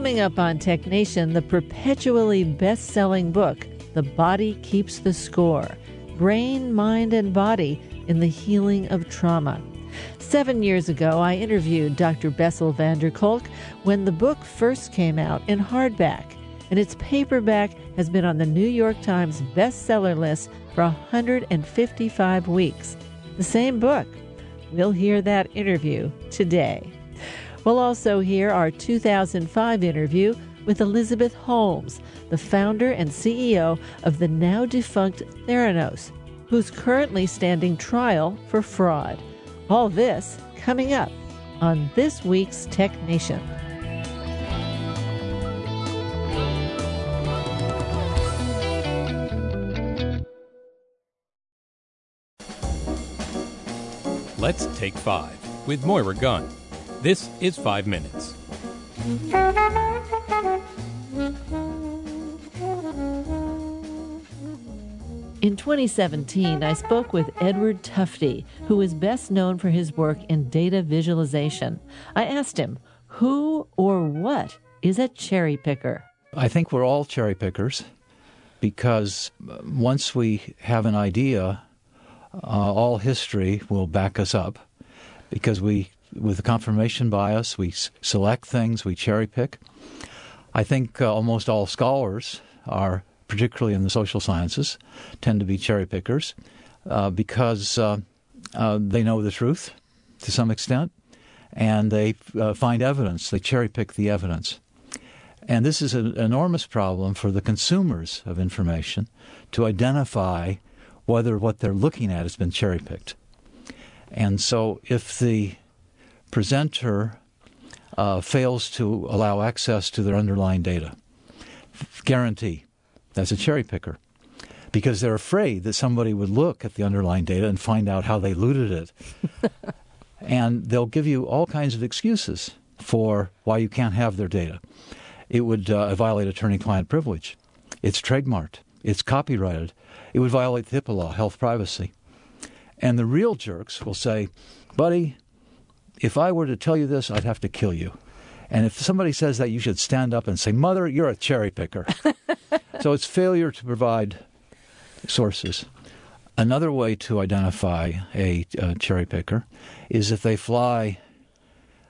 Coming up on Tech Nation, the perpetually best-selling book, The Body Keeps the Score, Brain, Mind, and Body in the Healing of Trauma. 7 years ago, I interviewed Dr. Bessel van der Kolk when the book first came out in hardback, and its paperback has been on the New York Times bestseller list for 155 weeks. The same book. We'll hear that interview today. We'll also hear our 2005 interview with Elizabeth Holmes, the founder and CEO of the now-defunct Theranos, who's currently standing trial for fraud. All this coming up on this week's Tech Nation. Let's Take Five with Moira Gunn. This is 5 minutes. In 2017, I spoke with Edward Tufte, who is best known for his work in data visualization. I asked him, who or what is a cherry picker? I think we're all cherry pickers because once we have an idea, all history will back us up because with confirmation bias, we select things, we cherry-pick. I think almost all scholars are, particularly in the social sciences, tend to be cherry-pickers because they know the truth to some extent, and they find evidence. They cherry-pick the evidence. And this is an enormous problem for the consumers of information to identify whether what they're looking at has been cherry-picked. And so if the presenter fails to allow access to their underlying data, guarantee that's a cherry picker, because they're afraid that somebody would look at the underlying data and find out how they looted it. And they'll give you all kinds of excuses for why you can't have their data. It would violate attorney-client privilege. It's trademarked. It's copyrighted. It would violate the HIPAA law, health privacy. And the real jerks will say, buddy, if I were to tell you this, I'd have to kill you. And if somebody says that, you should stand up and say, Mother, you're a cherry picker. So it's failure to provide sources. Another way to identify a cherry picker is if they fly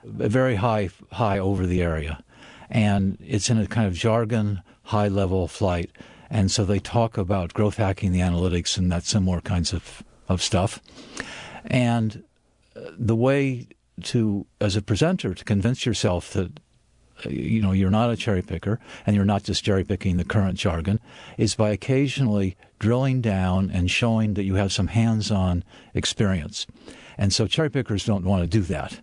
very high over the area. And it's in a kind of jargon, high-level flight. And so they talk about growth hacking, the analytics, and that similar kinds of stuff. And the way to, as a presenter, to convince yourself that, you know, you're not a cherry picker and you're not just cherry picking the current jargon is by occasionally drilling down and showing that you have some hands-on experience. And so cherry pickers don't want to do that,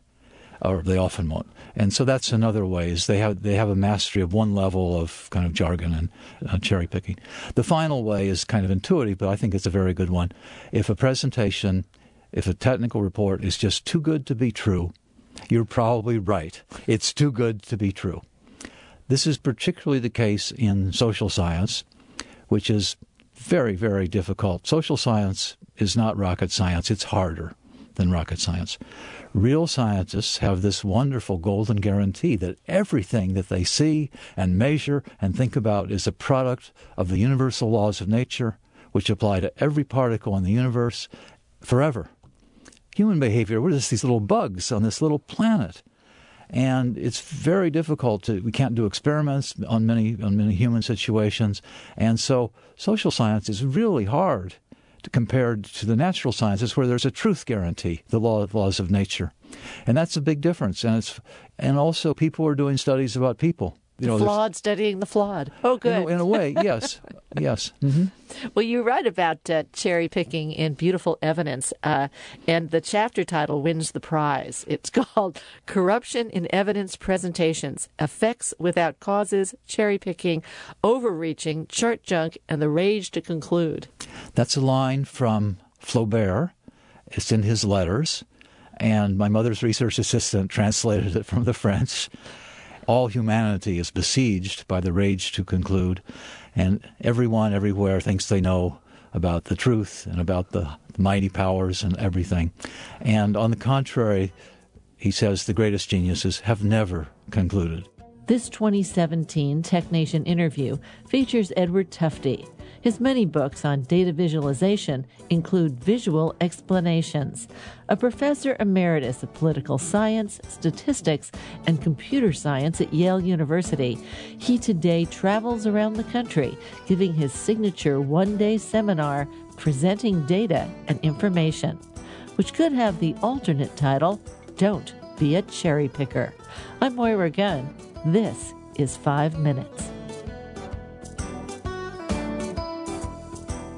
or they often won't. And so that's another way, is they have a mastery of one level of kind of jargon and cherry picking. The final way is kind of intuitive, but I think it's a very good one. If a technical report is just too good to be true, you're probably right. It's too good to be true. This is particularly the case in social science, which is very, very difficult. Social science is not rocket science. It's harder than rocket science. Real scientists have this wonderful golden guarantee that everything that they see and measure and think about is a product of the universal laws of nature, which apply to every particle in the universe forever. Human behavior, we're just these little bugs on this little planet. And it's very difficult we can't do experiments on many human situations. And so social science is really hard compared to the natural sciences, where there's a truth guarantee, the laws of nature. And that's a big difference. And also people are doing studies about people. The flawed studying the flawed. Oh, good. In a way, yes. Yes. Mm-hmm. Well, you write about cherry picking in Beautiful Evidence, and the chapter title wins the prize. It's called Corruption in Evidence Presentations, Effects Without Causes, Cherry Picking, Overreaching, Chart Junk, and the Rage to Conclude. That's a line from Flaubert. It's in his letters, and my mother's research assistant translated it from the French. All humanity is besieged by the rage to conclude, and everyone everywhere thinks they know about the truth and about the mighty powers and everything. And on the contrary, he says the greatest geniuses have never concluded. This 2017 Tech Nation interview features Edward Tufte. His many books on data visualization include Visual Explanations, a professor emeritus of political science, statistics, and computer science at Yale University. He today travels around the country, giving his signature one-day seminar, Presenting Data and Information, which could have the alternate title, Don't Be a Cherry Picker. I'm Moira Gunn. This is 5 Minutes.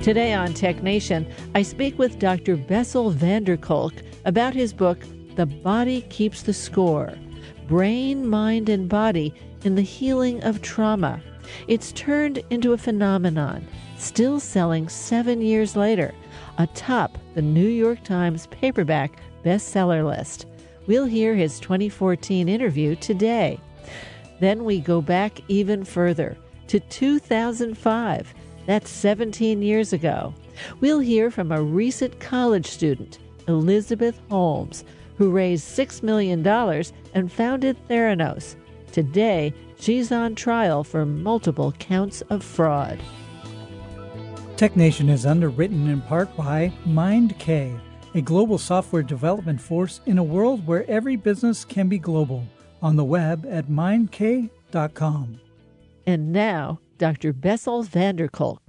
Today on Tech Nation, I speak with Dr. Bessel van der Kolk about his book, The Body Keeps the Score, Brain, Mind, and Body in the Healing of Trauma. It's turned into a phenomenon, still selling 7 years later, atop the New York Times paperback bestseller list. We'll hear his 2014 interview today. Then we go back even further to 2005. That's 17 years ago. We'll hear from a recent college student, Elizabeth Holmes, who raised $6 million and founded Theranos. Today, she's on trial for multiple counts of fraud. Tech Nation is underwritten in part by MindK, a global software development force in a world where every business can be global. On the web at mindk.com. And now, Dr. Bessel van der Kolk.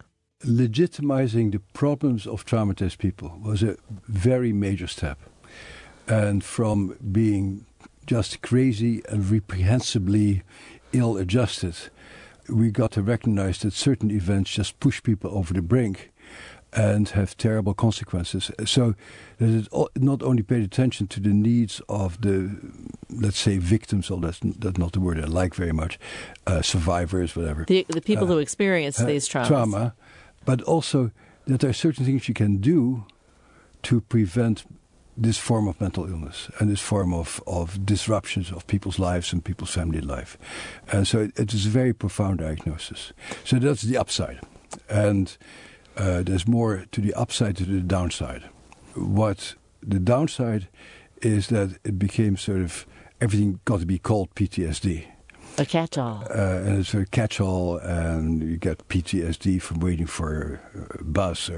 Legitimizing the problems of traumatized people was a very major step. And from being just crazy and reprehensibly ill-adjusted, we got to recognize that certain events just push people over the brink and have terrible consequences. So that it not only paid attention to the needs of the, let's say, victims, although that's not the word I like very much, survivors, whatever. The people who experience these trauma, but also that there are certain things you can do to prevent this form of mental illness and this form of disruptions of people's lives and people's family life. And so it is a very profound diagnosis. So that's the upside. And there's more to the upside to the downside. What the downside is that it became sort of, everything got to be called PTSD. A catch-all. And it's a catch-all, and you get PTSD from waiting for a bus.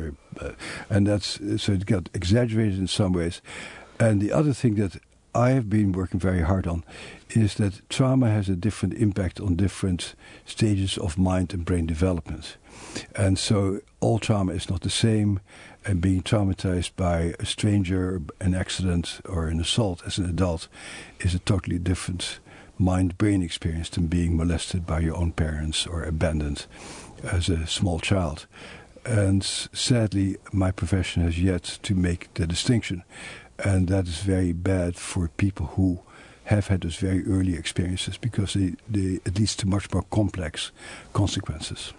And that's, so it got exaggerated in some ways. And the other thing that I have been working very hard on is that trauma has a different impact on different stages of mind and brain development. And so all trauma is not the same, and being traumatized by a stranger, an accident, or an assault as an adult is a totally different mind-brain experience than being molested by your own parents or abandoned as a small child. And sadly, my profession has yet to make the distinction. And that is very bad for people who have had those very early experiences, because it leads to much more complex consequences.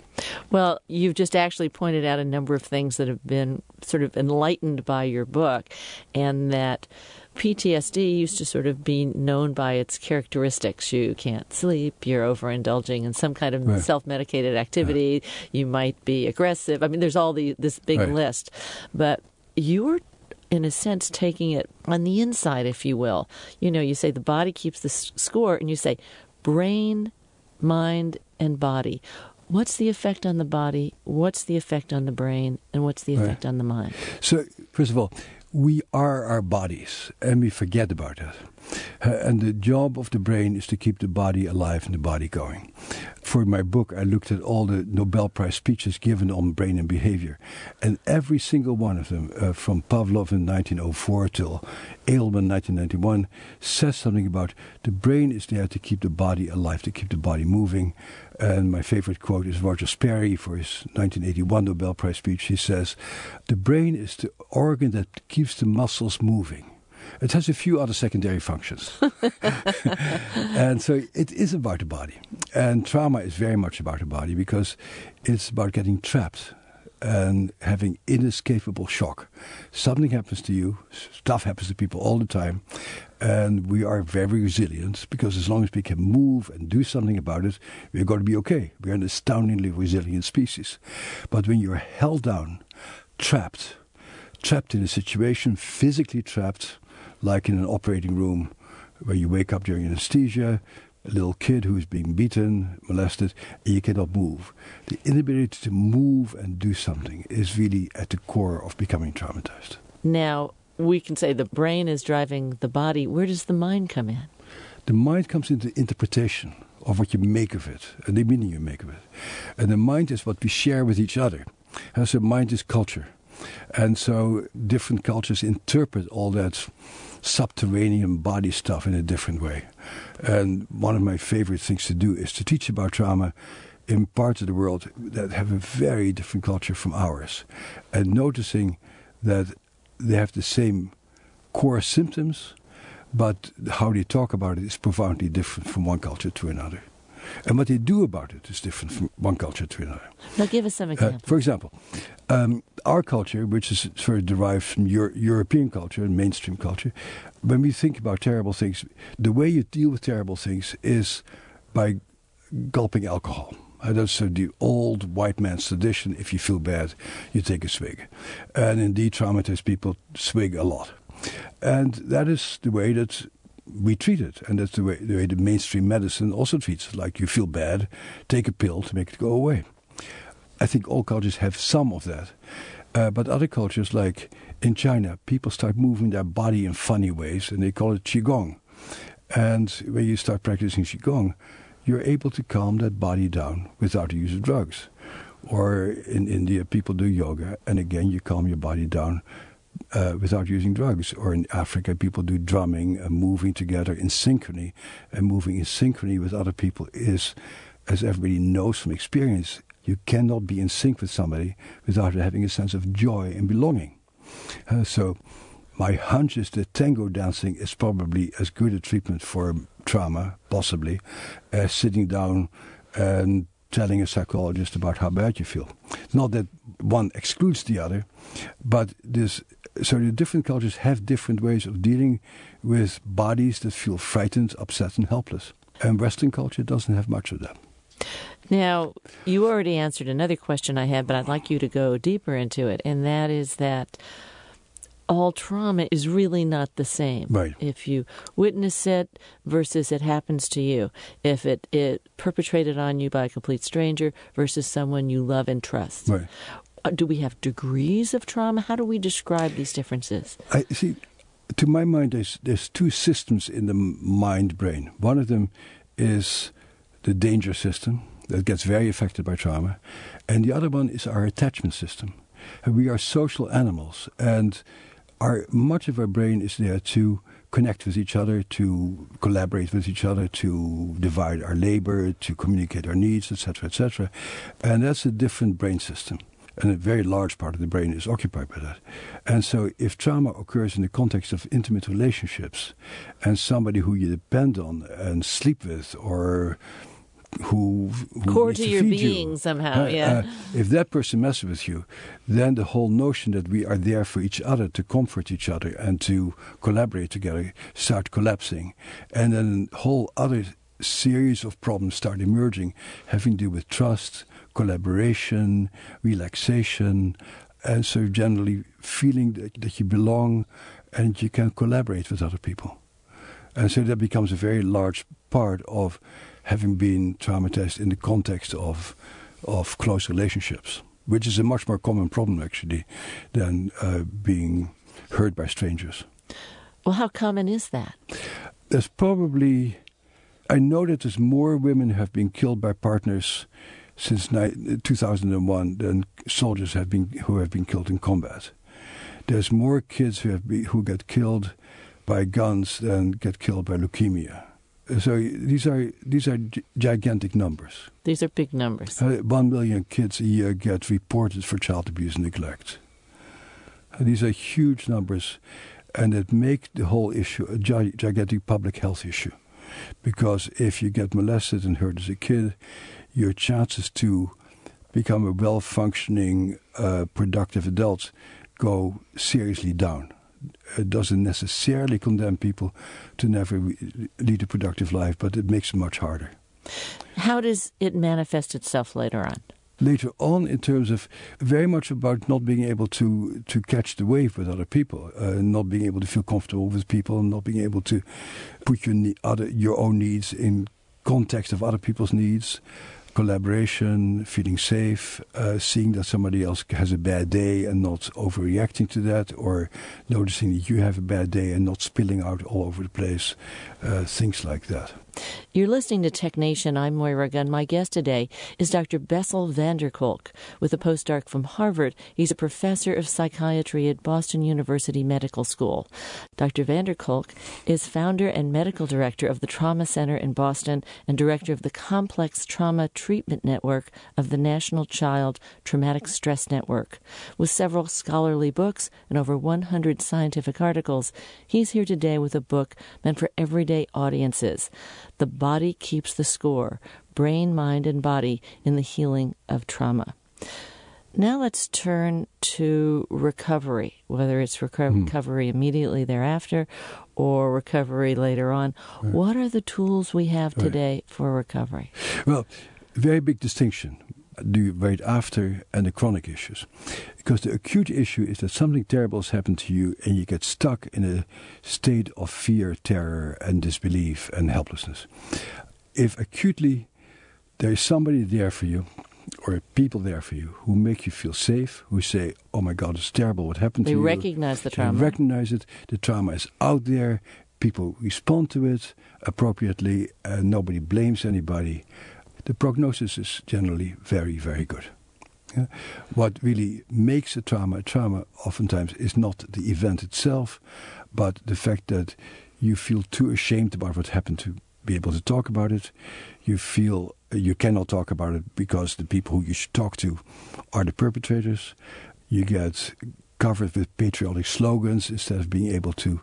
Well, you've just actually pointed out a number of things that have been sort of enlightened by your book, and that PTSD used to sort of be known by its characteristics. You can't sleep, you're overindulging in some kind of self-medicated activity, you might be aggressive. I mean, there's all this big list. But you're, in a sense, taking it on the inside, if you will. You know, you say the body keeps the score, and you say brain, mind, and body. What's the effect on the body? What's the effect on the brain? And what's the effect on the mind? So, first of all, we are our bodies, and we forget about it. And the job of the brain is to keep the body alive and the body going. For my book, I looked at all the Nobel Prize speeches given on brain and behavior. And every single one of them, from Pavlov in 1904 till Aylman 1991, says something about the brain is there to keep the body alive, to keep the body moving. And my favorite quote is Roger Sperry for his 1981 Nobel Prize speech. He says, the brain is the organ that keeps the muscles moving. It has a few other secondary functions. And so it is about the body. And trauma is very much about the body because it's about getting trapped and having inescapable shock. Something happens to you, stuff happens to people all the time, and we are very resilient because as long as we can move and do something about it, we're going to be okay. We're an astoundingly resilient species. But when you're held down, trapped in a situation, physically trapped, like in an operating room where you wake up during anesthesia, a little kid who is being beaten, molested, and you cannot move. The inability to move and do something is really at the core of becoming traumatized. Now, we can say the brain is driving the body. Where does the mind come in? The mind comes into interpretation of what you make of it and the meaning you make of it. And the mind is what we share with each other. And so mind is culture. And so different cultures interpret all that subterranean body stuff in a different way. And one of my favorite things to do is to teach about trauma in parts of the world that have a very different culture from ours. And noticing that they have the same core symptoms, but how they talk about it is profoundly different from one culture to another. And what they do about it is different from one culture to another. Now give us some examples. For example, our culture, which is sort of derived from European culture and mainstream culture, when we think about terrible things, the way you deal with terrible things is by gulping alcohol. That's the old white man's tradition. If you feel bad, you take a swig. And indeed, traumatized people swig a lot. And that is the way that we treat it, and that's the way the mainstream medicine also treats it. Like, you feel bad, take a pill to make it go away. I think all cultures have some of that. But other cultures, like in China, people start moving their body in funny ways, and they call it Qigong. And when you start practicing Qigong, you're able to calm that body down without the use of drugs. Or in India, people do yoga, and again, you calm your body down without using drugs. Or in Africa, people do drumming and moving together in synchrony. And moving in synchrony with other people is, as everybody knows from experience, you cannot be in sync with somebody without having a sense of joy and belonging. So my hunch is that tango dancing is probably as good a treatment for trauma, possibly, as sitting down and telling a psychologist about how bad you feel. Not that one excludes the other, but this. So the different cultures have different ways of dealing with bodies that feel frightened, upset, and helpless. And Western culture doesn't have much of that. Now, you already answered another question I had, but I'd like you to go deeper into it, and that is that all trauma is really not the same. Right. If you witness it versus it happens to you, if it perpetrated on you by a complete stranger versus someone you love and trust. Right. Do we have degrees of trauma? How do we describe these differences? I see, to my mind, there's two systems in the mind-brain. One of them is the danger system that gets very affected by trauma, and the other one is our attachment system. And we are social animals, and much of our brain is there to connect with each other, to collaborate with each other, to divide our labor, to communicate our needs, etc., etc. And that's a different brain system. And a very large part of the brain is occupied by that. And so if trauma occurs in the context of intimate relationships and somebody who you depend on and sleep with or who core to your being you, somehow, if that person messes with you, then the whole notion that we are there for each other to comfort each other and to collaborate together start collapsing. And then a whole other series of problems start emerging having to do with trust, collaboration, relaxation, and so generally feeling that you belong and you can collaborate with other people. And so that becomes a very large part of having been traumatized in the context of close relationships, which is a much more common problem, actually, than being hurt by strangers. Well, how common is that? There's probably... I know that there's more women who have been killed by partners since 2001 than soldiers who have been killed in combat. There's more kids who get killed by guns than get killed by leukemia. So these are gigantic numbers. These are big numbers. 1 million kids a year get reported for child abuse and neglect. These are huge numbers. and it makes the whole issue a gigantic public health issue. Because if you get molested and hurt as a kid, your chances to become a well-functioning, productive adult go seriously down. It doesn't necessarily condemn people to never lead a productive life, but it makes it much harder. How does it manifest itself later on? Later on, in terms of very much about not being able to catch the wave with other people, not being able to feel comfortable with people, not being able to put your own needs in context of other people's needs, collaboration, feeling safe, seeing that somebody else has a bad day and not overreacting to that, or noticing that you have a bad day and not spilling out all over the place, things like that. You're listening to Tech Nation. I'm Moira Gunn. My guest today is Dr. Bessel van der Kolk, with a postdoc from Harvard. He's a professor of psychiatry at Boston University Medical School. Dr. van der Kolk is founder and medical director of the Trauma Center in Boston and director of the Complex Trauma Treatment Network of the National Child Traumatic Stress Network. With several scholarly books and over 100 scientific articles, he's here today with a book meant for everyday audiences. The Body Keeps the Score, Brain, Mind, and Body in the Healing of Trauma. Now let's turn to recovery, whether it's recovery immediately thereafter or recovery later on. Right. What are the tools we have today for recovery? Well, very big distinction, the right after and the chronic issues. Because the acute issue is that something terrible has happened to you and you get stuck in a state of fear, terror, and disbelief and helplessness. If acutely there is somebody there for you or people there for you who make you feel safe, who say, oh my God, it's terrible what happened to you. They recognize the trauma. They recognize it. The trauma is out there. People respond to it appropriately and nobody blames anybody. The prognosis is generally very, very good. Yeah. What really makes a trauma oftentimes is not the event itself, but the fact that you feel too ashamed about what happened to be able to talk about it. You feel you cannot talk about it because the people who you should talk to are the perpetrators. You get covered with patriotic slogans instead of being able to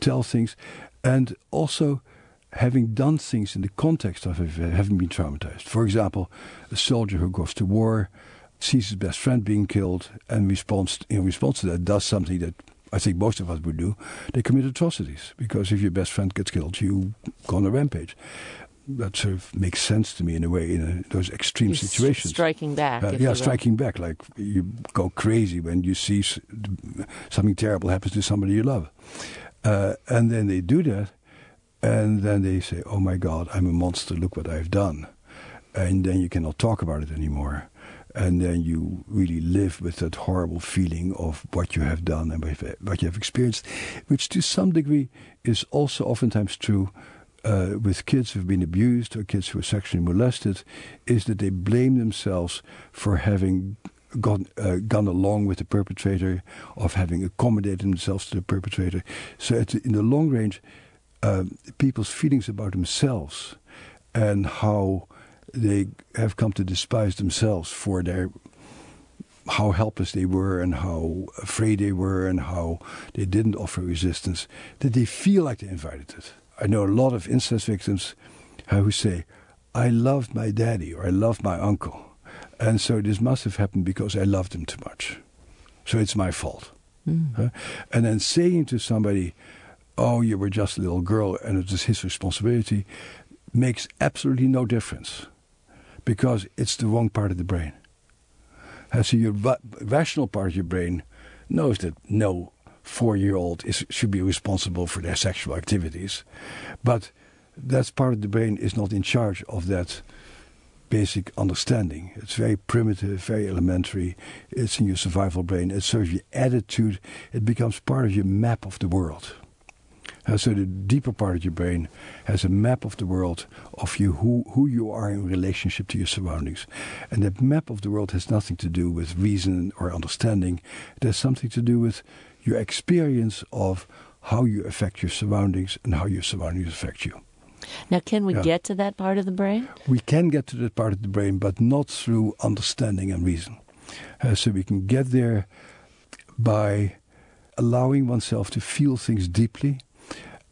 tell things. And also, having done things in the context of having been traumatized. For example, a soldier who goes to war, sees his best friend being killed, and in response to that does something that I think most of us would do. They commit atrocities, because if your best friend gets killed, you go on a rampage. That sort of makes sense to me in a way, in those extreme situations. Striking back. Striking back, like you go crazy when you see something terrible happens to somebody you love. And then they do that. And then they say, oh my God, I'm a monster, look what I've done. And then you cannot talk about it anymore. And then you really live with that horrible feeling of what you have done and what you have experienced, which to some degree is also oftentimes true with kids who have been abused or kids who are sexually molested, is that they blame themselves for having gone along with the perpetrator, of having accommodated themselves to the perpetrator. So in the long range, people's feelings about themselves and how they have come to despise themselves for how helpless they were and how afraid they were and how they didn't offer resistance, that they feel like they invited it. I know a lot of incest victims who say, I loved my daddy or I loved my uncle, and so this must have happened because I loved him too much. So it's my fault. Mm. Huh? And then saying to somebody, oh, you were just a little girl and it was his responsibility, makes absolutely no difference because it's the wrong part of the brain. And so your rational part of your brain knows that no 4-year-old should be responsible for their sexual activities. But that part of the brain is not in charge of that basic understanding. It's very primitive, very elementary. It's in your survival brain. It serves your attitude. It becomes part of your map of the world. So the deeper part of your brain has a map of the world of you, who you are in relationship to your surroundings. And that map of the world has nothing to do with reason or understanding. It has something to do with your experience of how you affect your surroundings and how your surroundings affect you. Now, can we get to that part of the brain? We can get to that part of the brain, but not through understanding and reason. So we can get there by allowing oneself to feel things deeply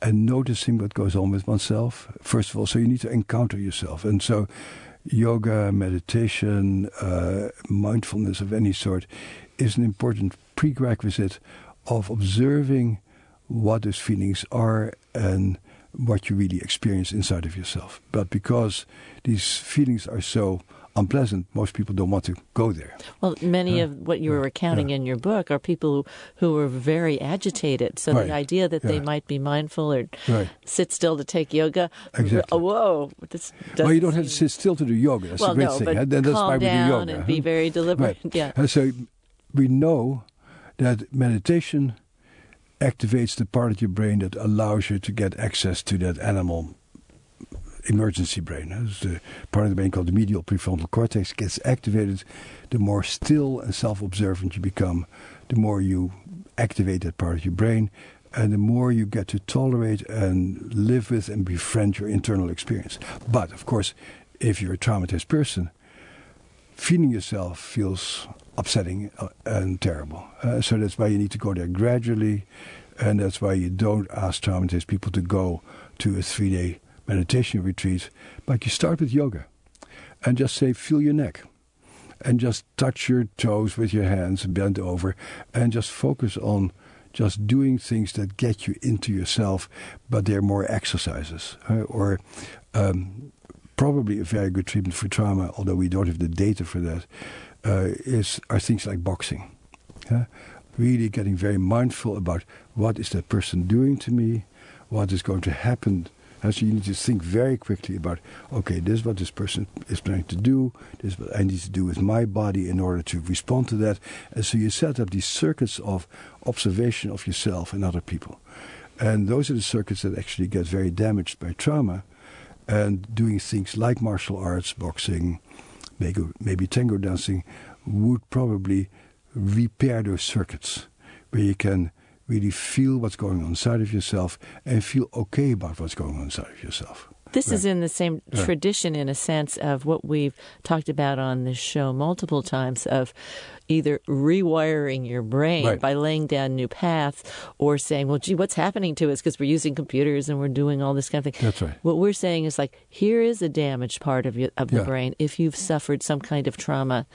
and noticing what goes on with oneself, first of all. So you need to encounter yourself. And so yoga, meditation, mindfulness of any sort is an important prerequisite of observing what those feelings are and what you really experience inside of yourself. But because these feelings are so unpleasant, most people don't want to go there. Well, many of what you were recounting in your book are people who were very agitated. So the idea that they might be mindful or sit still to take yoga. Exactly. Oh, whoa. Well, you don't have to sit still to do yoga. That's a great thing. But that's why we do yoga. Calm down and be very deliberate. Right. Yeah. And so we know that meditation activates the part of your brain that allows you to get access to that animal emergency brain. The part of the brain called the medial prefrontal cortex gets activated. The more still and self-observant you become, the more you activate that part of your brain, and the more you get to tolerate and live with and befriend your internal experience. But, of course, if you're a traumatized person, feeling yourself feels upsetting and terrible. So that's why you need to go there gradually, and that's why you don't ask traumatized people to go to a 3-day meditation retreat, but you start with yoga and just say, feel your neck and just touch your toes with your hands, bend over, and just focus on just doing things that get you into yourself, but they're more exercises. Or probably a very good treatment for trauma, although we don't have the data for that, are things like boxing. Really getting very mindful about what is that person doing to me, what is going to happen. And so you need to think very quickly about, okay, this is what this person is planning to do. This is what I need to do with my body in order to respond to that. And so you set up these circuits of observation of yourself and other people. And those are the circuits that actually get very damaged by trauma. And doing things like martial arts, boxing, maybe tango dancing, would probably repair those circuits where you can really feel what's going on inside of yourself and feel okay about what's going on inside of yourself. This is in the same tradition, in a sense, of what we've talked about on this show multiple times, of either rewiring your brain by laying down new paths or saying, well, gee, what's happening to us because we're using computers and we're doing all this kind of thing. That's right. What we're saying is, like, here is a damaged part of the brain. If you've suffered some kind of trauma,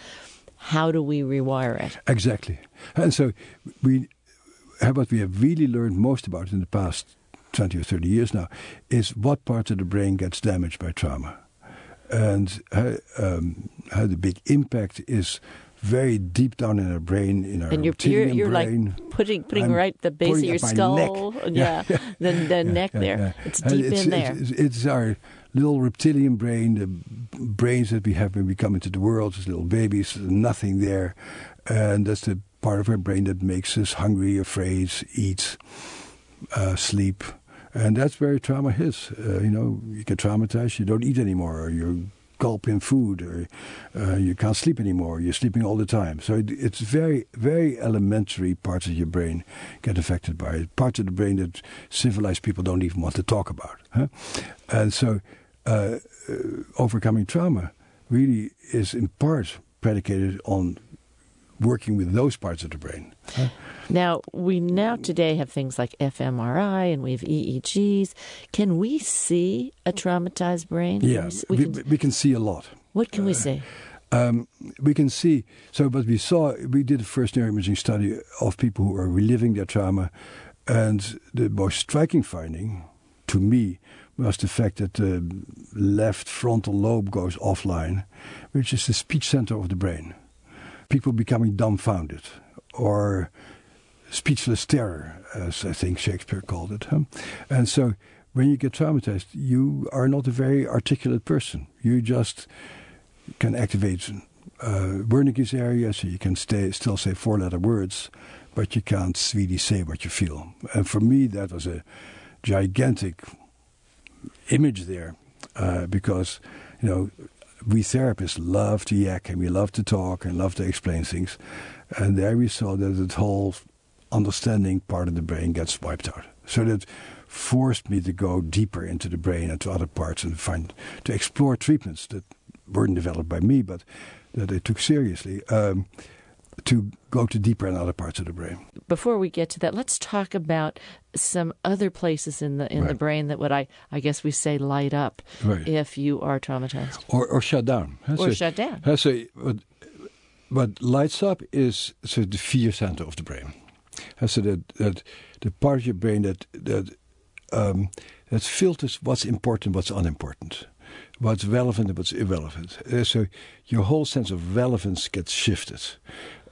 how do we rewire it? Exactly. And so what we have really learned most about in the past 20 or 30 years now is what part of the brain gets damaged by trauma, and how the big impact is very deep down in our brain, in our reptilian brain. Like putting right the base of your skull, neck there. Yeah. It's deep in there. It's our little reptilian brain, the brains that we have when we come into the world as little babies. There's nothing there, and that's the part of our brain that makes us hungry, afraid, eat, sleep. And that's where trauma is. You get traumatized, you don't eat anymore, or you gulp in food, or you can't sleep anymore, you're sleeping all the time. So it's very, very elementary parts of your brain get affected by it, parts of the brain that civilized people don't even want to talk about. And so overcoming trauma really is in part predicated on working with those parts of the brain. Now, we today have things like fMRI and we have EEGs. Can we see a traumatized brain? Yeah, we can see a lot. What can we see? We can see, so what we saw, we did a first neuroimaging study of people who are reliving their trauma, and the most striking finding, to me, was the fact that the left frontal lobe goes offline, which is the speech center of the brain. People becoming dumbfounded, or speechless terror, as I think Shakespeare called it. And so when you get traumatized, you are not a very articulate person. You just can activate Wernicke's area, so you can still say 4-letter words, but you can't really say what you feel. And for me, that was a gigantic image there, because, we therapists love to yak, and we love to talk and love to explain things. And there we saw that the whole understanding part of the brain gets wiped out. So that forced me to go deeper into the brain and to other parts and to explore treatments that weren't developed by me, but that I took seriously. to go to deeper and other parts of the brain. Before we get to that, let's talk about some other places in the brain that would, I guess we say, light up if you are traumatized. Or shut down. Or shut down. But lights up is the fear center of the brain. So that the part of your brain that filters what's important, what's unimportant, what's relevant and what's irrelevant. So your whole sense of relevance gets shifted,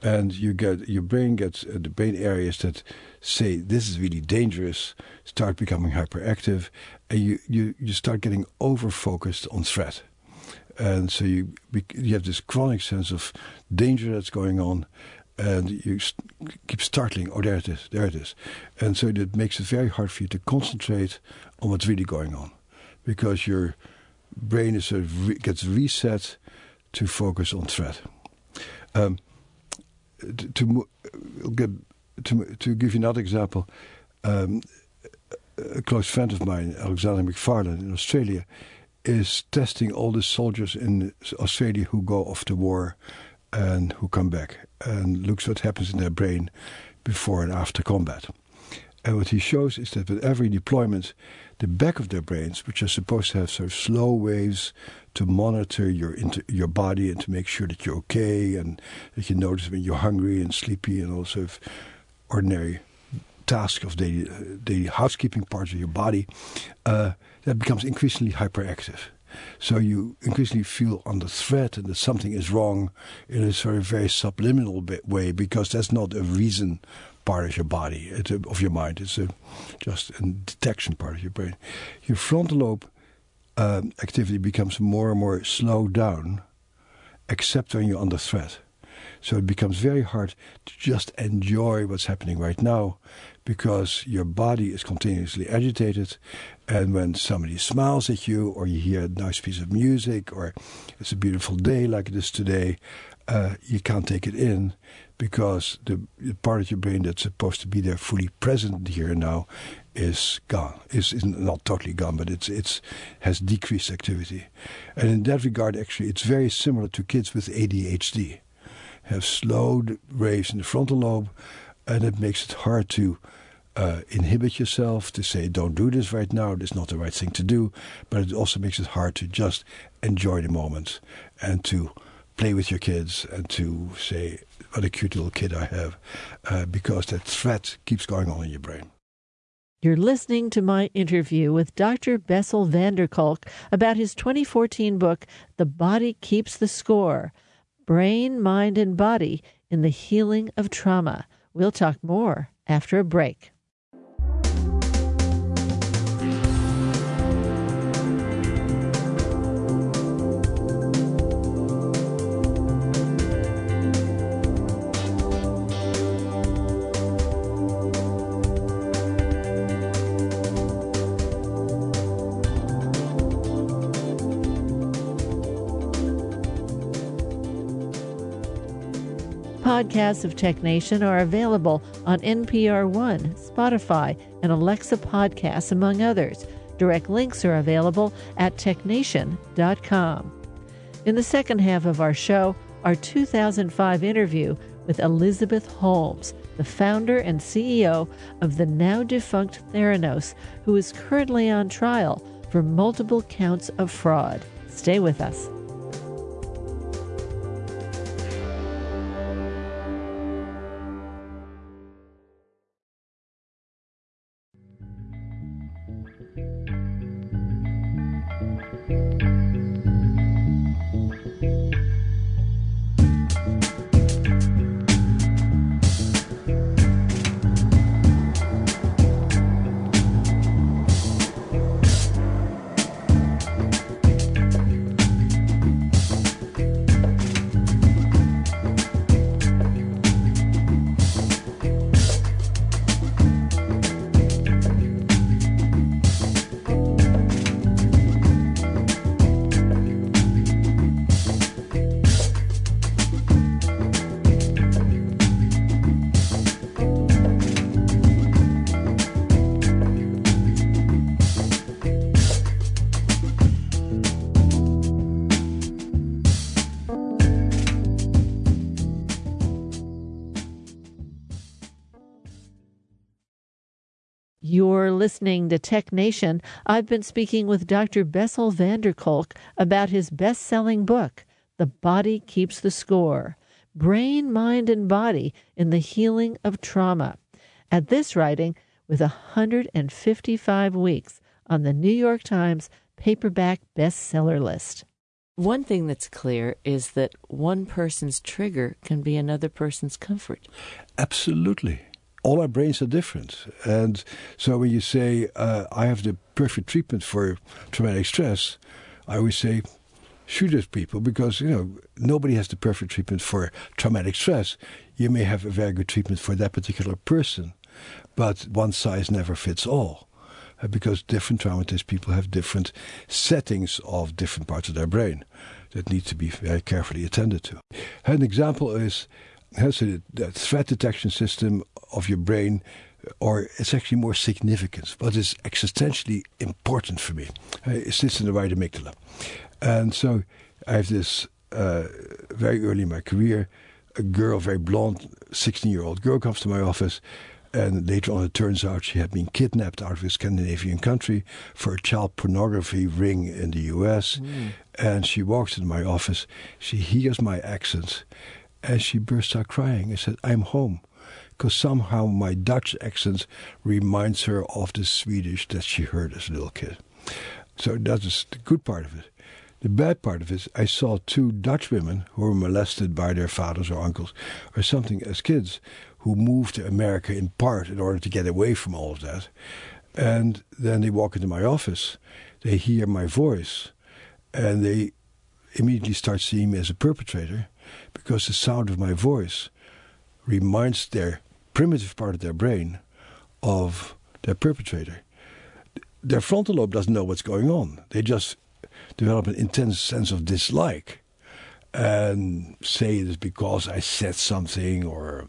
and the brain areas that say this is really dangerous start becoming hyperactive, and you start getting over focused on threat, and so you have this chronic sense of danger that's going on. And you keep startling, oh, there it is. And so that makes it very hard for you to concentrate on what's really going on, because your brain is gets reset to focus on threat. To give you another example, a close friend of mine, Alexander McFarlane in Australia, is testing all the soldiers in Australia who go off to war and who come back, and looks what happens in their brain before and after combat. And what he shows is that with every deployment, the back of their brains, which are supposed to have sort of slow waves to monitor your body and to make sure that you're okay and that you notice when you're hungry and sleepy and all sort of ordinary tasks of daily housekeeping parts of your body, that becomes increasingly hyperactive. So you increasingly feel under threat and that something is wrong in a sort of very subliminal way, because that's not a reason part of your body, of your mind. It's just a detection part of your brain. Your frontal lobe activity becomes more and more slowed down, except when you're under threat. So it becomes very hard to just enjoy what's happening right now, because your body is continuously agitated, and when somebody smiles at you, or you hear a nice piece of music, or it's a beautiful day like it is today, you can't take it in, because the part of your brain that's supposed to be there fully present here and now is gone. It's not totally gone, but it has decreased activity. And in that regard, actually, it's very similar to kids with ADHD. Have slowed waves in the frontal lobe, and it makes it hard to inhibit yourself, to say, don't do this right now, this is not the right thing to do, but it also makes it hard to just enjoy the moment and to play with your kids and to say, what a cute little kid I have, because that threat keeps going on in your brain. You're listening to my interview with Dr. Bessel van der Kolk about his 2014 book, The Body Keeps the Score: Brain, Mind, and Body in the Healing of Trauma. We'll talk more after a break. Podcasts of Tech Nation are available on NPR One, Spotify, and Alexa Podcasts, among others. Direct links are available at technation.com. In the second half of our show, our 2005 interview with Elizabeth Holmes, the founder and CEO of the now-defunct Theranos, who is currently on trial for multiple counts of fraud. Stay with us. You're listening to Tech Nation. I've been speaking with Dr. Bessel van der Kolk about his best-selling book, The Body Keeps the Score, Brain, Mind, and Body in the Healing of Trauma. At this writing, with 155 weeks on the New York Times paperback bestseller list. One thing that's clear is that one person's trigger can be another person's comfort. Absolutely. All our brains are different. And so when you say, I have the perfect treatment for traumatic stress, I always say, shoot at people, because, you know, nobody has the perfect treatment for traumatic stress. You may have a very good treatment for that particular person, but one size never fits all, because different traumatized people have different settings of different parts of their brain that need to be very carefully attended to. An example is the threat detection system of your brain, or it's actually more significant, what is existentially important for me. It sits in the right amygdala. And so I have this very early in my career, a girl, very blonde, 16-year-old girl comes to my office. And later on, it turns out she had been kidnapped out of a Scandinavian country for a child pornography ring in the U.S. Mm. And she walks into my office. She hears my accent. And she bursts out crying and said, I'm home. Because somehow my Dutch accent reminds her of the Swedish that she heard as a little kid. So that is the good part of it. The bad part of it, I saw two Dutch women who were molested by their fathers or uncles or something as kids, who moved to America in part in order to get away from all of that. And then they walk into my office, they hear my voice, and they immediately start seeing me as a perpetrator, because the sound of my voice reminds their primitive part of their brain of their perpetrator. Their frontal lobe doesn't know what's going on. They just develop an intense sense of dislike and say it is because I said something or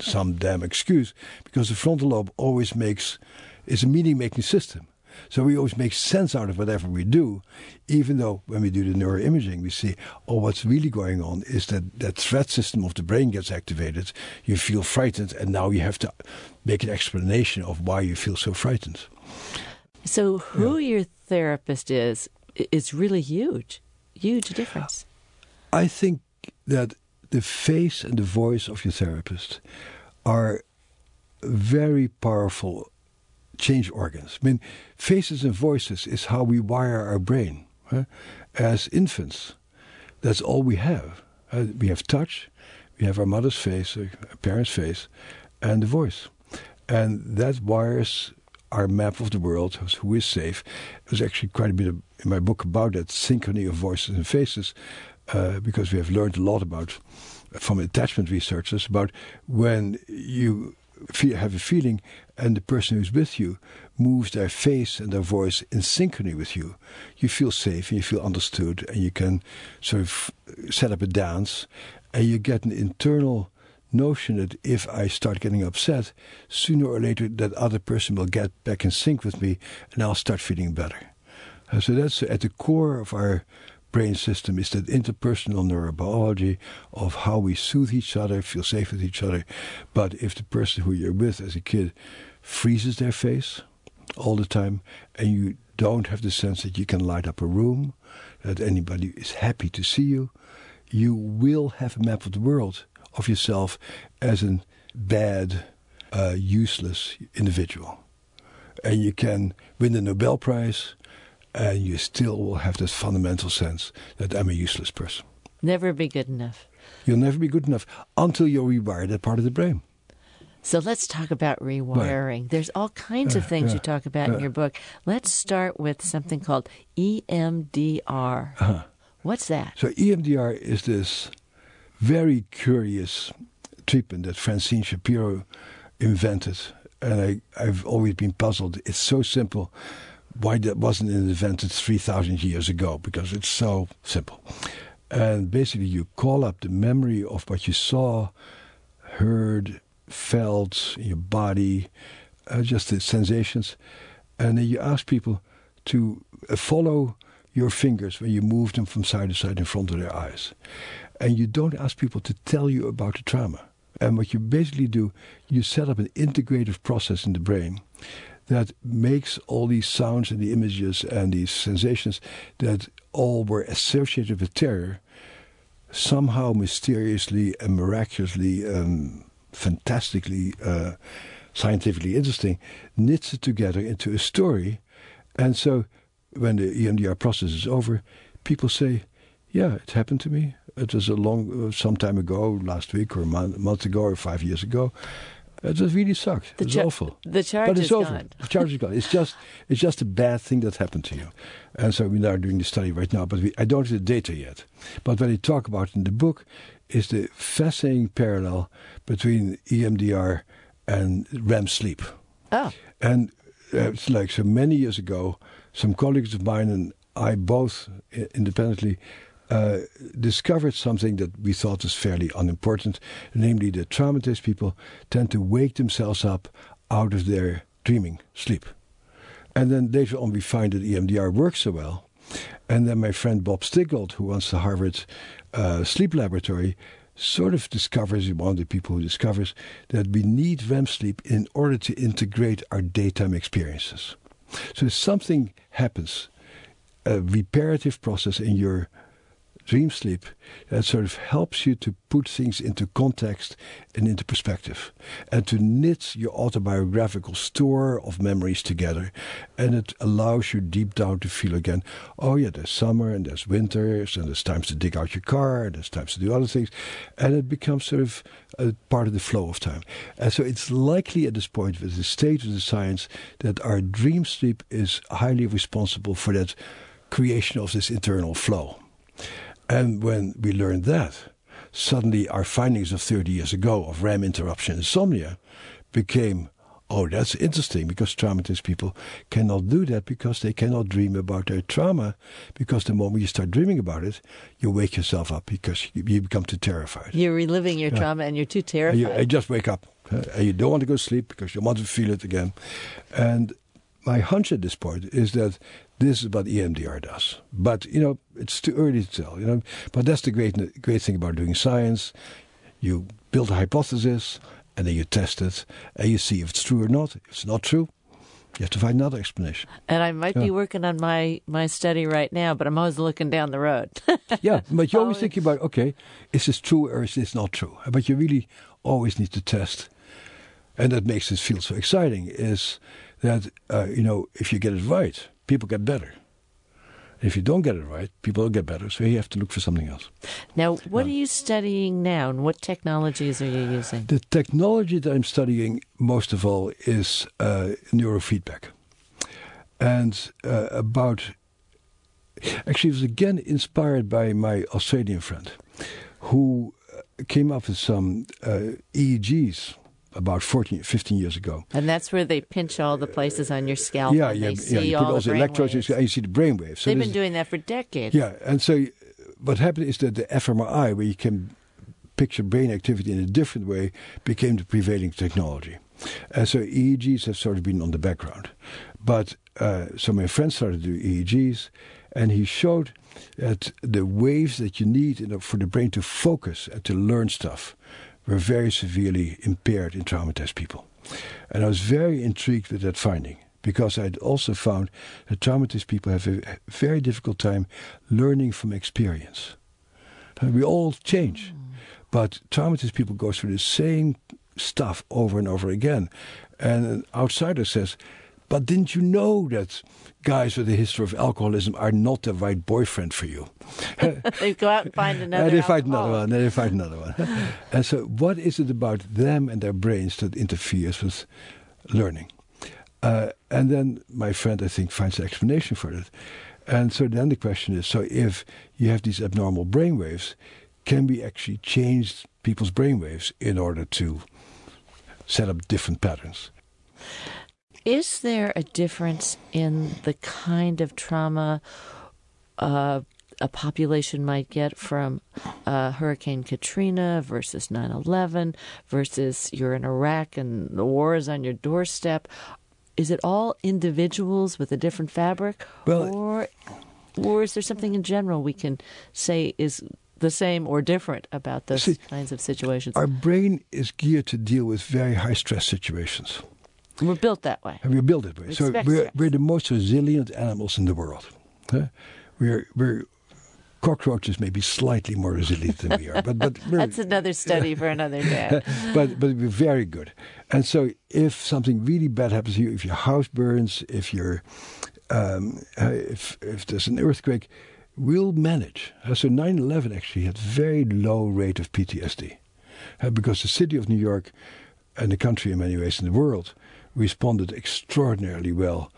some damn excuse, because the frontal lobe always makes, it's a meaning-making system. So we always make sense out of whatever we do, even though when we do the neuroimaging, we see, oh, what's really going on is that that threat system of the brain gets activated, you feel frightened, and now you have to make an explanation of why you feel so frightened. So who your therapist is really huge, huge difference. I think that the face and the voice of your therapist are very powerful change organs. I mean, faces and voices is how we wire our brain. As infants, that's all we have. We have touch, we have our mother's face, our parents' face, and the voice. And that wires our map of the world, who is safe. There's actually quite a bit in my book about that synchrony of voices and faces, because we have learned a lot about, from attachment researchers, about when you have a feeling and the person who's with you moves their face and their voice in synchrony with you, you feel safe and you feel understood, and you can sort of set up a dance, and you get an internal notion that if I start getting upset, sooner or later that other person will get back in sync with me and I'll start feeling better. So that's at the core of our brain system, is that interpersonal neurobiology of how we soothe each other, feel safe with each other. But if the person who you're with as a kid freezes their face all the time, and you don't have the sense that you can light up a room, that anybody is happy to see you, you will have a map of the world of yourself as a bad, useless individual. And you can win the Nobel Prize, and you still will have this fundamental sense that I'm a useless person. Never be good enough. You'll never be good enough until you rewire that part of the brain. So let's talk about rewiring. Right. There's all kinds of things you talk about in your book. Let's start with something called EMDR. Uh-huh. What's that? So EMDR is this very curious treatment that Francine Shapiro invented. And I've always been puzzled. It's so simple. Why that wasn't invented 3,000 years ago, because it's so simple. And basically you call up the memory of what you saw, heard, felt in your body, just the sensations. And then you ask people to follow your fingers when you move them from side to side in front of their eyes. And you don't ask people to tell you about the trauma. And what you basically do, you set up an integrative process in the brain that makes all these sounds and the images and these sensations that all were associated with terror somehow mysteriously and miraculously, fantastically, scientifically interesting, knits it together into a story. And so when the EMDR process is over, people say, yeah, it happened to me. It was a long, some time ago, last week or a month ago or 5 years ago. It really sucked. It was awful. The charge is gone. The charge is gone. It's just a bad thing that happened to you. And so we are doing the study right now, but I don't have the data yet. But what I talk about in the book is the fascinating parallel between EMDR and REM sleep. Oh. And it's like so many years ago, some colleagues of mine and I both independently discovered something that we thought was fairly unimportant, namely that traumatized people tend to wake themselves up out of their dreaming sleep. And then later on we find that EMDR works so well. And then my friend Bob Stickgold, who runs the Harvard Sleep Laboratory, sort of discovers, one of the people who discovers, that we need REM sleep in order to integrate our daytime experiences. So something happens, a reparative process in your dream sleep that sort of helps you to put things into context and into perspective and to knit your autobiographical store of memories together. And it allows you deep down to feel again, oh yeah, there's summer and there's winters and there's times to dig out your car and there's times to do other things. And it becomes sort of a part of the flow of time. And so it's likely at this point with the state of the science that our dream sleep is highly responsible for that creation of this internal flow. And when we learned that, suddenly our findings of 30 years ago of REM interruption insomnia became, oh, that's interesting, because traumatized people cannot do that because they cannot dream about their trauma, because the moment you start dreaming about it, you wake yourself up because you become too terrified. You're reliving your trauma and you're too terrified. You just wake up. And you don't want to go to sleep because you want to feel it again. And my hunch at this point is that this is what EMDR does. But, you know, it's too early to tell. You know, but that's the great thing about doing science. You build a hypothesis, and then you test it, and you see if it's true or not. If it's not true, you have to find another explanation. And I might be working on my study right now, but I'm always looking down the road. Yeah, but you're always thinking about, okay, is this true or is this not true? But you really always need to test. And that makes this field so exciting, is that, you know, if you get it right, people get better. If you don't get it right, people don't get better. So you have to look for something else. Now, what are you studying now, and what technologies are you using? The technology that I'm studying most of all is neurofeedback. And actually, it was again inspired by my Australian friend who came up with some EEGs about 14, 15 years ago. And that's where they pinch all the places on your scalp. Yeah. You put all the electrodes and you see the brain waves. So they've been doing that for decades. Yeah, and so what happened is that the fMRI, where you can picture brain activity in a different way, became the prevailing technology. And so EEGs have sort of been on the background. But so my friend started to do EEGs, and he showed that the waves that you need for the brain to focus and to learn stuff were very severely impaired in traumatized people. And I was very intrigued with that finding because I'd also found that traumatized people have a very difficult time learning from experience. And we all change, but traumatized people go through the same stuff over and over again. And an outsider says, but didn't you know that guys with a history of alcoholism are not the right boyfriend for you? They go out and find another one. And they find another one. And so what is it about them and their brains that interferes with learning? And then my friend, I think, finds an explanation for it. And so then the question is, so if you have these abnormal brainwaves, can we actually change people's brainwaves in order to set up different patterns? Is there a difference in the kind of trauma a population might get from Hurricane Katrina versus 9/11 versus you're in Iraq and the war is on your doorstep? Is it all individuals with a different fabric? Well, or is there something in general we can say is the same or different about those kinds of situations? Our brain is geared to deal with very high stress situations. We're built that way. And we're built that way. So we're the most resilient animals in the world. Huh? We're cockroaches may be slightly more resilient than we are, but that's another study for another day. but we're very good. And so, if something really bad happens to you, if your house burns, if you're if there's an earthquake, we'll manage. So 9/11 actually had very low rate of PTSD, because the city of New York and the country, in many ways, in the world, responded extraordinarily well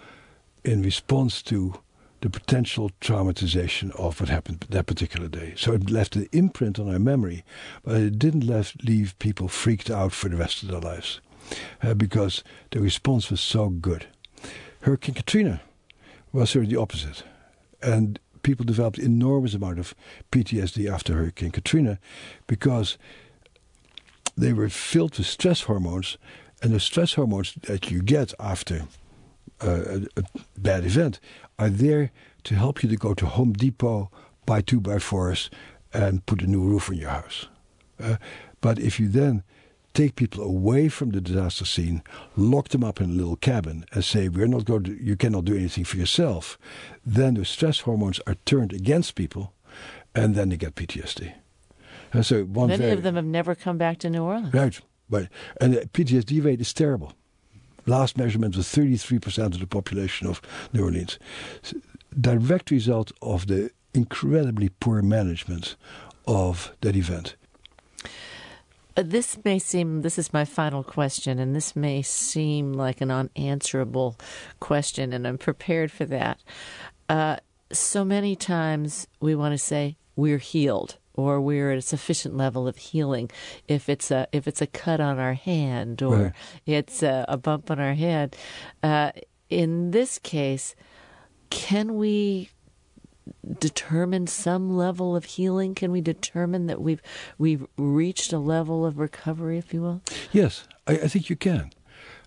in response to the potential traumatization of what happened that particular day. So it left an imprint on our memory, but it didn't leave people freaked out for the rest of their lives, because the response was so good. Hurricane Katrina was sort of the opposite, and people developed enormous amount of PTSD after Hurricane Katrina because they were filled with stress hormones, and the stress hormones that you get after a bad event are there to help you to go to Home Depot, buy 2x4s, and put a new roof on your house. But if you then take people away from the disaster scene, lock them up in a little cabin, and say, "We're not going to, you cannot do anything for yourself," then the stress hormones are turned against people, and then they get PTSD. And so many of them have never come back to New Orleans. Right. And the PTSD rate is terrible. Last measurement was 33% of the population of New Orleans. Direct result of the incredibly poor management of that event. This is my final question, and this may seem like an unanswerable question, and I'm prepared for that. So many times we want to say we're healed, or we're at a sufficient level of healing. If it's a cut on our hand, or right, it's a bump on our head. In this case, can we determine some level of healing? Can we determine that we've reached a level of recovery, if you will? Yes, I think you can.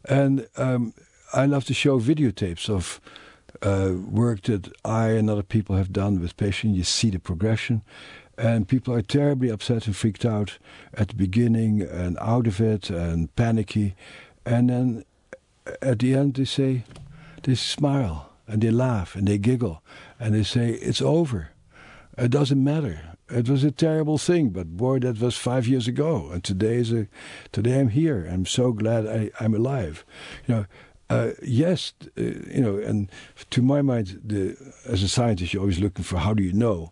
And I love to show videotapes of work that I and other people have done with patients. You see the progression. And people are terribly upset and freaked out at the beginning and out of it and panicky. And then at the end they smile and they laugh and they giggle and they say, "It's over. It doesn't matter. It was a terrible thing, but boy, that was 5 years ago. And today I'm here. I'm so glad I'm alive." And to my mind, as a scientist, you're always looking for how do you know.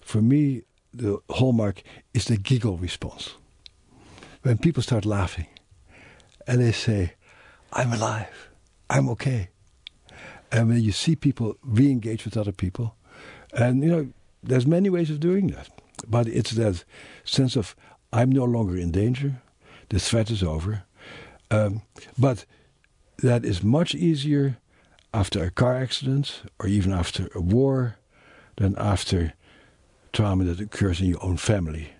For me, the hallmark is the giggle response. When people start laughing and they say, "I'm alive, I'm okay." And when you see people re-engage with other people, and there's many ways of doing that. But it's that sense of, I'm no longer in danger, the threat is over. But that is much easier after a car accident or even after a war than after trauma that occurs in your own family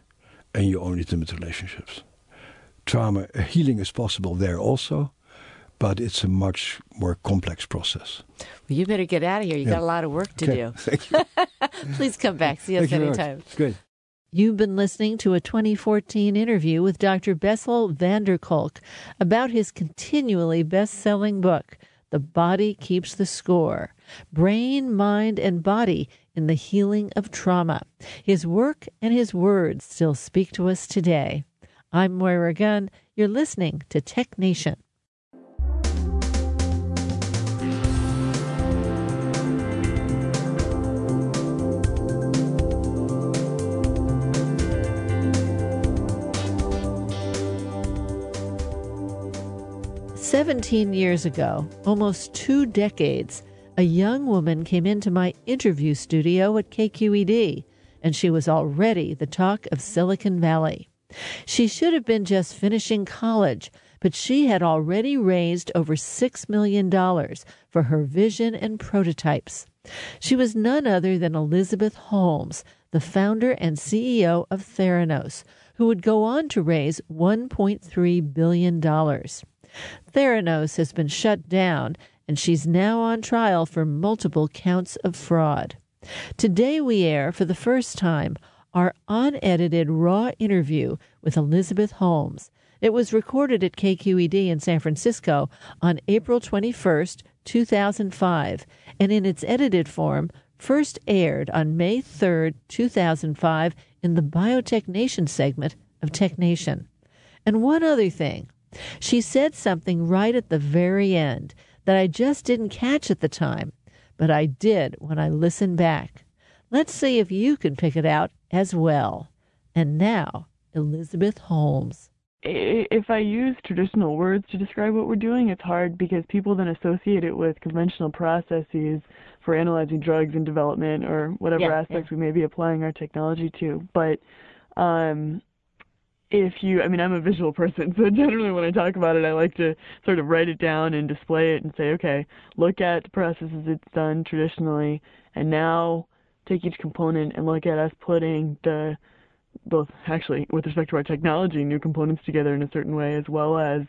and your own intimate relationships. Trauma, healing is possible there also, but it's a much more complex process. Well, you better get out of here. You've got a lot of work to do. Thank you. Please come back. See us anytime. Good. You've been listening to a 2014 interview with Dr. Bessel van der Kolk about his continually best-selling book, The Body Keeps the Score: Brain, Mind, and Body in the Healing of Trauma. His work and his words still speak to us today. I'm Moira Gunn. You're listening to Tech Nation. "17 years ago, almost 2 decades, a young woman came into my interview studio at KQED, and she was already the talk of Silicon Valley. She should have been just finishing college, but she had already raised over $6 million for her vision and prototypes. She was none other than Elizabeth Holmes, the founder and CEO of Theranos, who would go on to raise $1.3 billion. Theranos has been shut down, and she's now on trial for multiple counts of fraud. Today we air, for the first time, our unedited raw interview with Elizabeth Holmes, It was recorded at KQED in San Francisco on April 21st, 2005, and in its edited form, first aired on May 3rd, 2005 in the Biotech Nation segment of Tech Nation. And one other thing. She said something right at the very end that I just didn't catch at the time, but I did when I listened back. Let's see if you can pick it out as well. And now, Elizabeth Holmes. If I use traditional words to describe what we're doing, it's hard because people then associate it with conventional processes for analyzing drugs and development or whatever aspects we may be applying our technology to. But I'm a visual person, so generally when I talk about it, I like to sort of write it down and display it and say, okay, look at the processes it's done traditionally, and now take each component and look at us putting both actually with respect to our technology, new components together in a certain way, as well as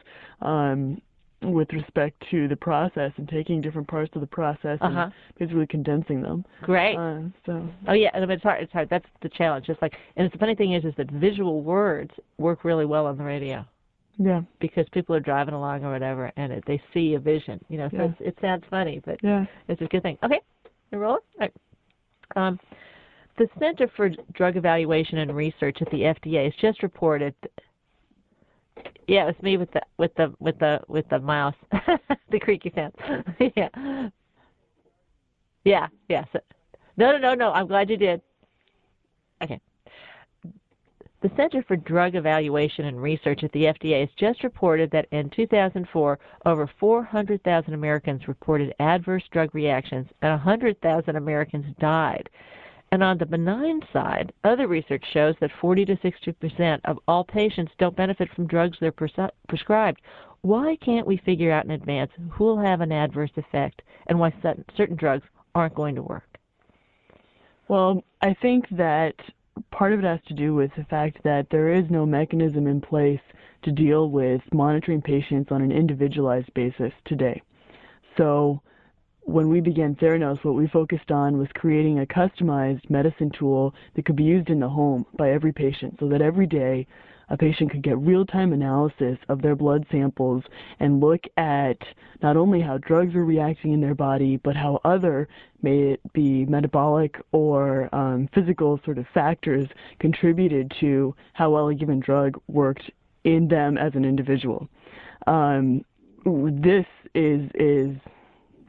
with respect to the process and taking different parts of the process and basically condensing them. Great. It's hard. That's the challenge. And the funny thing is that visual words work really well on the radio. Yeah. Because people are driving along or whatever, and they see a vision. It sounds funny, but it's a good thing. Okay, you roll it. All right. The Center for Drug Evaluation and Research at the FDA has just reported. Yeah, it's me with the mouse, the creaky sound. So, no. I'm glad you did. Okay. The Center for Drug Evaluation and Research at the FDA has just reported that in 2004, over 400,000 Americans reported adverse drug reactions and 100,000 Americans died. And on the benign side, other research shows that 40 to 60% of all patients don't benefit from drugs they're prescribed. Why can't we figure out in advance who will have an adverse effect and why certain drugs aren't going to work? Well, I think that part of it has to do with the fact that there is no mechanism in place to deal with monitoring patients on an individualized basis today. So when we began Theranos, what we focused on was creating a customized medicine tool that could be used in the home by every patient so that every day a patient could get real-time analysis of their blood samples and look at not only how drugs are reacting in their body, but how other, may it be metabolic or physical sort of factors, contributed to how well a given drug worked in them as an individual. This is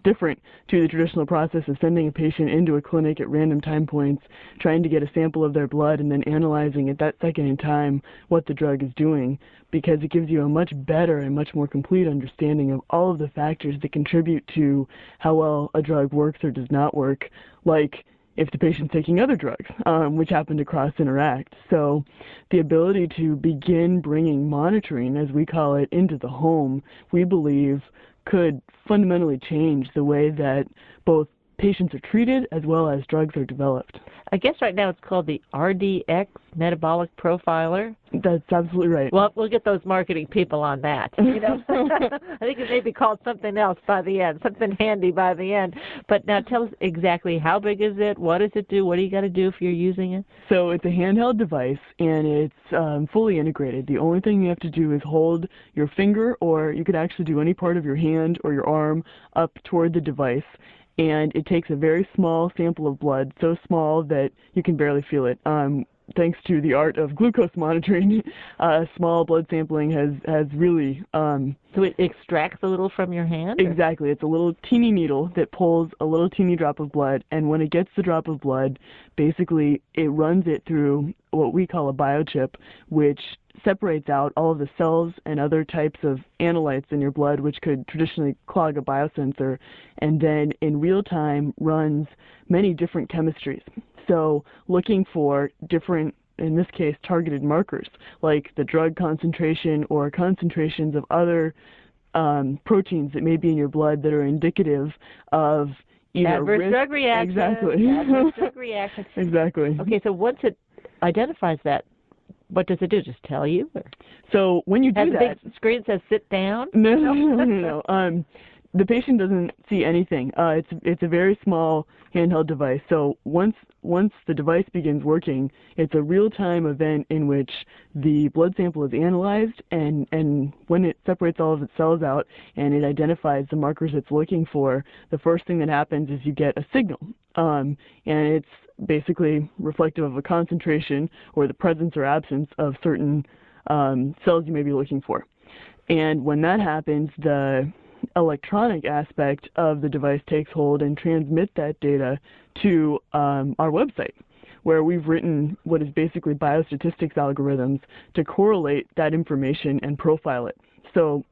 different to the traditional process of sending a patient into a clinic at random time points, trying to get a sample of their blood and then analyzing at that second in time what the drug is doing, because it gives you a much better and much more complete understanding of all of the factors that contribute to how well a drug works or does not work, like if the patient's taking other drugs, which happen to cross-interact. So the ability to begin bringing monitoring, as we call it, into the home, we believe could fundamentally change the way that both patients are treated as well as drugs are developed. I guess right now it's called the RDX Metabolic Profiler. That's absolutely right. Well, we'll get those marketing people on that. I think it may be called something else by the end, something handy by the end. But now tell us exactly how big is it, what does it do, what do you got to do if you're using it? So it's a handheld device, and it's fully integrated. The only thing you have to do is hold your finger, or you could actually do any part of your hand or your arm, up toward the device. And it takes a very small sample of blood, so small that you can barely feel it. Thanks to the art of glucose monitoring, small blood sampling has really... So it extracts a little from your hand? Exactly. Or? It's a little teeny needle that pulls a little teeny drop of blood, and when it gets the drop of blood, basically it runs it through what we call a biochip, which separates out all of the cells and other types of analytes in your blood, which could traditionally clog a biosensor, and then in real time runs many different chemistries. So looking for different, in this case, targeted markers, like the drug concentration or concentrations of other proteins that may be in your blood that are indicative of either adverse drug reaction. Exactly. Adverse drug reaction. Exactly. Okay, so once it identifies that, what does it do? Just tell you? Or? So when you do that, the big screen says sit down? No. the patient doesn't see anything. It's a very small handheld device. So once the device begins working, it's a real-time event in which the blood sample is analyzed, and when it separates all of its cells out and it identifies the markers it's looking for, the first thing that happens is you get a signal. And it's basically reflective of a concentration or the presence or absence of certain cells you may be looking for. And when that happens, the electronic aspect of the device takes hold and transmit that data to our website, where we've written what is basically biostatistics algorithms to correlate that information and profile it. So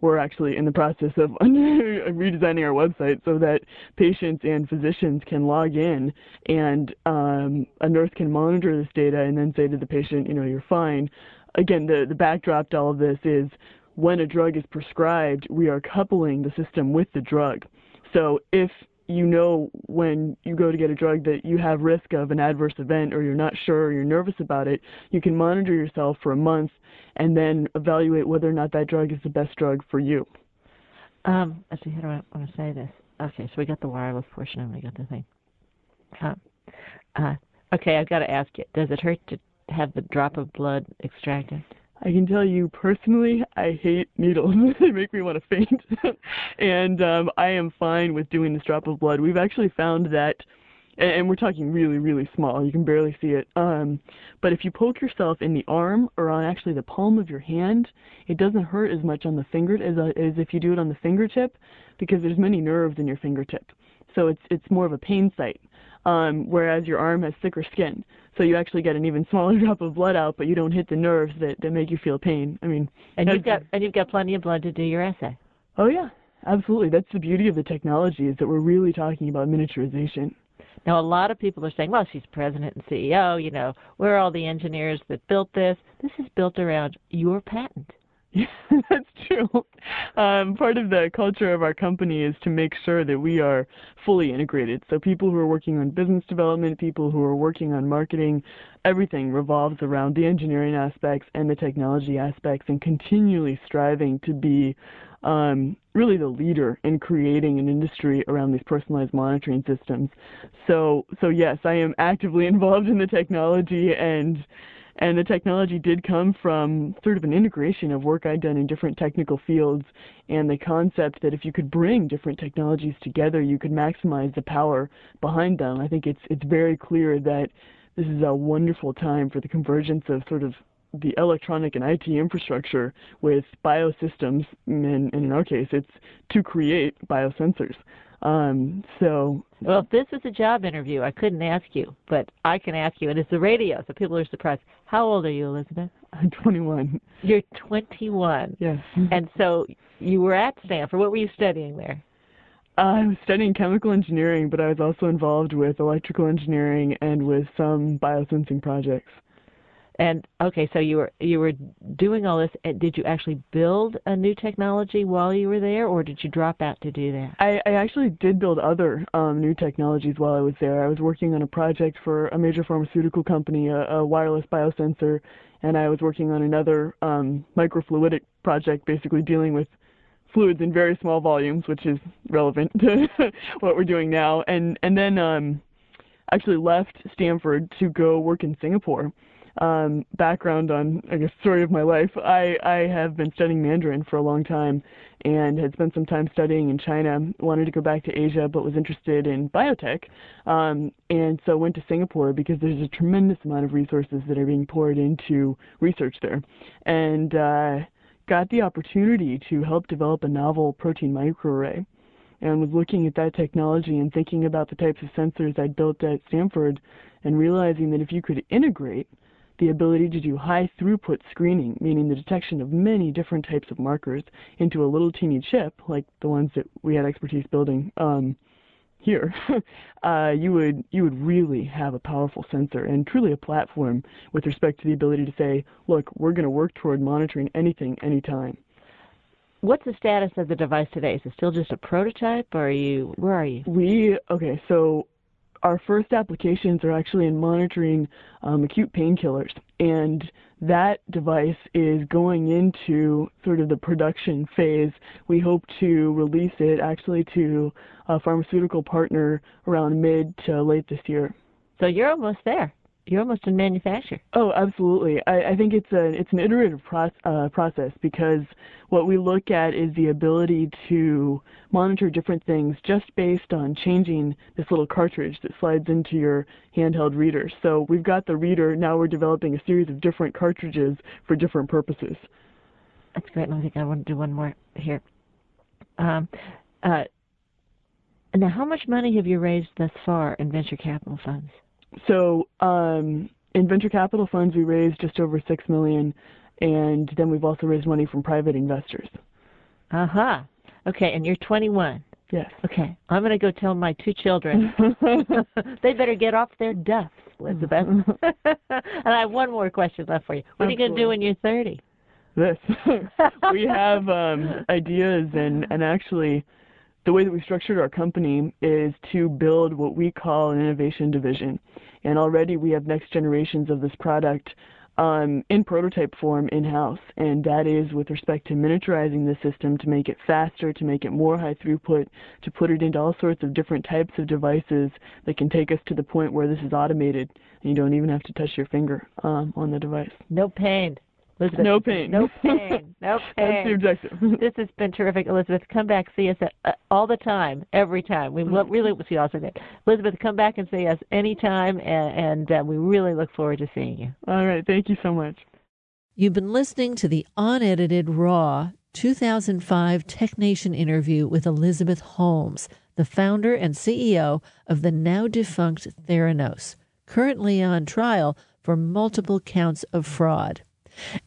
we're actually in the process of redesigning our website so that patients and physicians can log in, and a nurse can monitor this data and then say to the patient, you know, you're fine. Again, the backdrop to all of this is, when a drug is prescribed, we are coupling the system with the drug. So if you know when you go to get a drug that you have risk of an adverse event, or you're not sure, or you're nervous about it, you can monitor yourself for a month and then evaluate whether or not that drug is the best drug for you. Let's see, how do I want to say this? Okay, so we got the wireless portion and we got the thing. Okay, I've got to ask you, does it hurt to have the drop of blood extracted? I can tell you personally, I hate needles. They make me want to faint. And I am fine with doing this drop of blood. We've actually found that, and we're talking really, really small. You can barely see it. But if you poke yourself in the arm or on actually the palm of your hand, it doesn't hurt as much on the finger as if you do it on the fingertip, because there's many nerves in your fingertip. So it's more of a pain site, whereas your arm has thicker skin. So you actually get an even smaller drop of blood out, but you don't hit the nerves that make you feel pain. I mean, and you've got plenty of blood to do your assay. Oh yeah, absolutely. That's the beauty of the technology, is that we're really talking about miniaturization. Now, a lot of people are saying, well, she's president and CEO, you know, where are all the engineers that built this? This is built around your patent. Yeah, that's true. Part of the culture of our company is to make sure that we are fully integrated. So people who are working on business development, people who are working on marketing, everything revolves around the engineering aspects and the technology aspects, and continually striving to be really the leader in creating an industry around these personalized monitoring systems. So yes, I am actively involved in the technology, and the technology did come from sort of an integration of work I'd done in different technical fields, and the concept that if you could bring different technologies together, you could maximize the power behind them. I think it's very clear that this is a wonderful time for the convergence of sort of the electronic and IT infrastructure with biosystems, and in our case, it's to create biosensors. Well, if this is a job interview, I couldn't ask you, but I can ask you, and it's the radio, so people are surprised. How old are you, Elizabeth? I'm 21. You're 21. Yes. And so you were at Stanford. What were you studying there? I was studying chemical engineering, but I was also involved with electrical engineering and with some biosensing projects. And okay, so you were doing all this. Did you actually build a new technology while you were there, or did you drop out to do that? I actually did build other new technologies while I was there. I was working on a project for a major pharmaceutical company, a wireless biosensor, and I was working on another microfluidic project, basically dealing with fluids in very small volumes, which is relevant to what we're doing now. And then actually left Stanford to go work in Singapore. Background on, I guess, story of my life. I have been studying Mandarin for a long time and had spent some time studying in China, wanted to go back to Asia, but was interested in biotech. And so went to Singapore because there's a tremendous amount of resources that are being poured into research there. And got the opportunity to help develop a novel protein microarray, and was looking at that technology and thinking about the types of sensors I built at Stanford, and realizing that if you could integrate the ability to do high-throughput screening, meaning the detection of many different types of markers, into a little teeny chip, like the ones that we had expertise building here, you would really have a powerful sensor and truly a platform with respect to the ability to say, look, we're going to work toward monitoring anything, anytime. What's the status of the device today? Is it still just a prototype, or where are you? Okay, so our first applications are actually in monitoring acute painkillers. And that device is going into sort of the production phase. We hope to release it actually to a pharmaceutical partner around mid to late this year. So you're almost there. You're almost in manufacture. Oh, absolutely. I think it's an iterative process because what we look at is the ability to monitor different things just based on changing this little cartridge that slides into your handheld reader. So we've got the reader. Now we're developing a series of different cartridges for different purposes. That's great. I think I want to do one more here. Now, how much money have you raised thus far in venture capital funds? So in venture capital funds, we raised just over $6 million, and then we've also raised money from private investors. Uh-huh. Okay, and you're 21. Yes. Okay, I'm going to go tell my two children. They better get off their duffs, Elizabeth. And I have one more question left for you. What Absolutely. Are you going to do when you're 30? This. We have ideas, and actually the way that we structured our company is to build what we call an innovation division. And already we have next generations of this product in prototype form in-house. And that is with respect to miniaturizing the system to make it faster, to make it more high throughput, to put it into all sorts of different types of devices that can take us to the point where this is automated and you don't even have to touch your finger on the device. No pain. Elizabeth, no pain. No pain. No pain. That's the objective. This has been terrific, Elizabeth. Come back, see us all the time, every time. We really will see us again. Elizabeth, come back and see us anytime, and we really look forward to seeing you. All right. Thank you so much. You've been listening to the unedited, raw 2005 Tech Nation interview with Elizabeth Holmes, the founder and CEO of the now-defunct Theranos, currently on trial for multiple counts of fraud.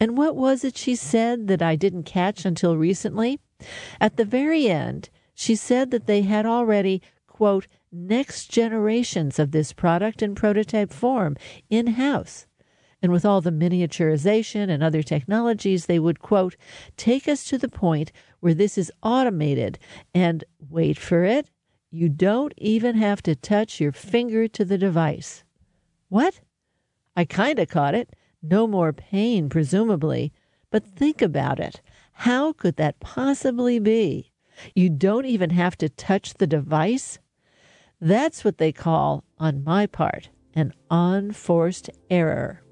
And what was it she said that I didn't catch until recently? At the very end, she said that they had already, quote, next generations of this product in prototype form in-house. And with all the miniaturization and other technologies, they would, quote, take us to the point where this is automated and, wait for it, you don't even have to touch your finger to the device. What? I kind of caught it. No more pain, presumably. But think about it. How could that possibly be? You don't even have to touch the device? That's what they call, on my part, an unforced error.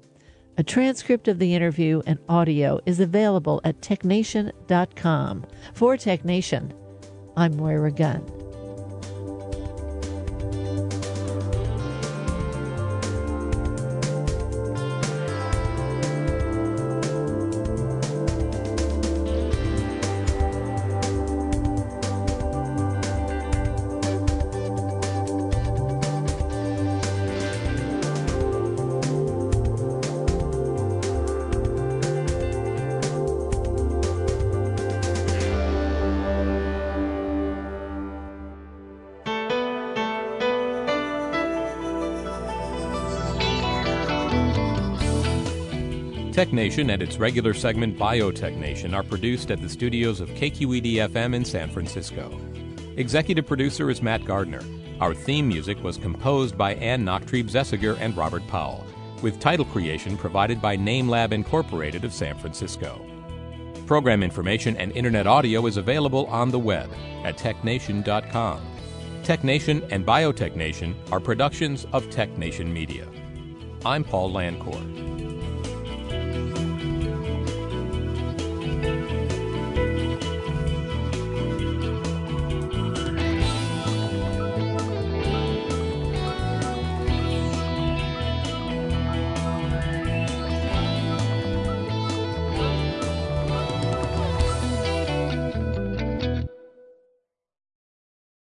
A transcript of the interview and audio is available at technation.com. For Tech Nation, I'm Moira Gunn. Tech Nation and its regular segment Biotech Nation are produced at the studios of KQED-FM in San Francisco. Executive producer is Matt Gardner. Our theme music was composed by Ann Nachtrieb-Zessiger and Robert Powell, with title creation provided by NameLab Incorporated of San Francisco. Program information and internet audio is available on the web at technation.com. Tech Nation and Biotech Nation are productions of Tech Nation Media. I'm Paul Lancourt.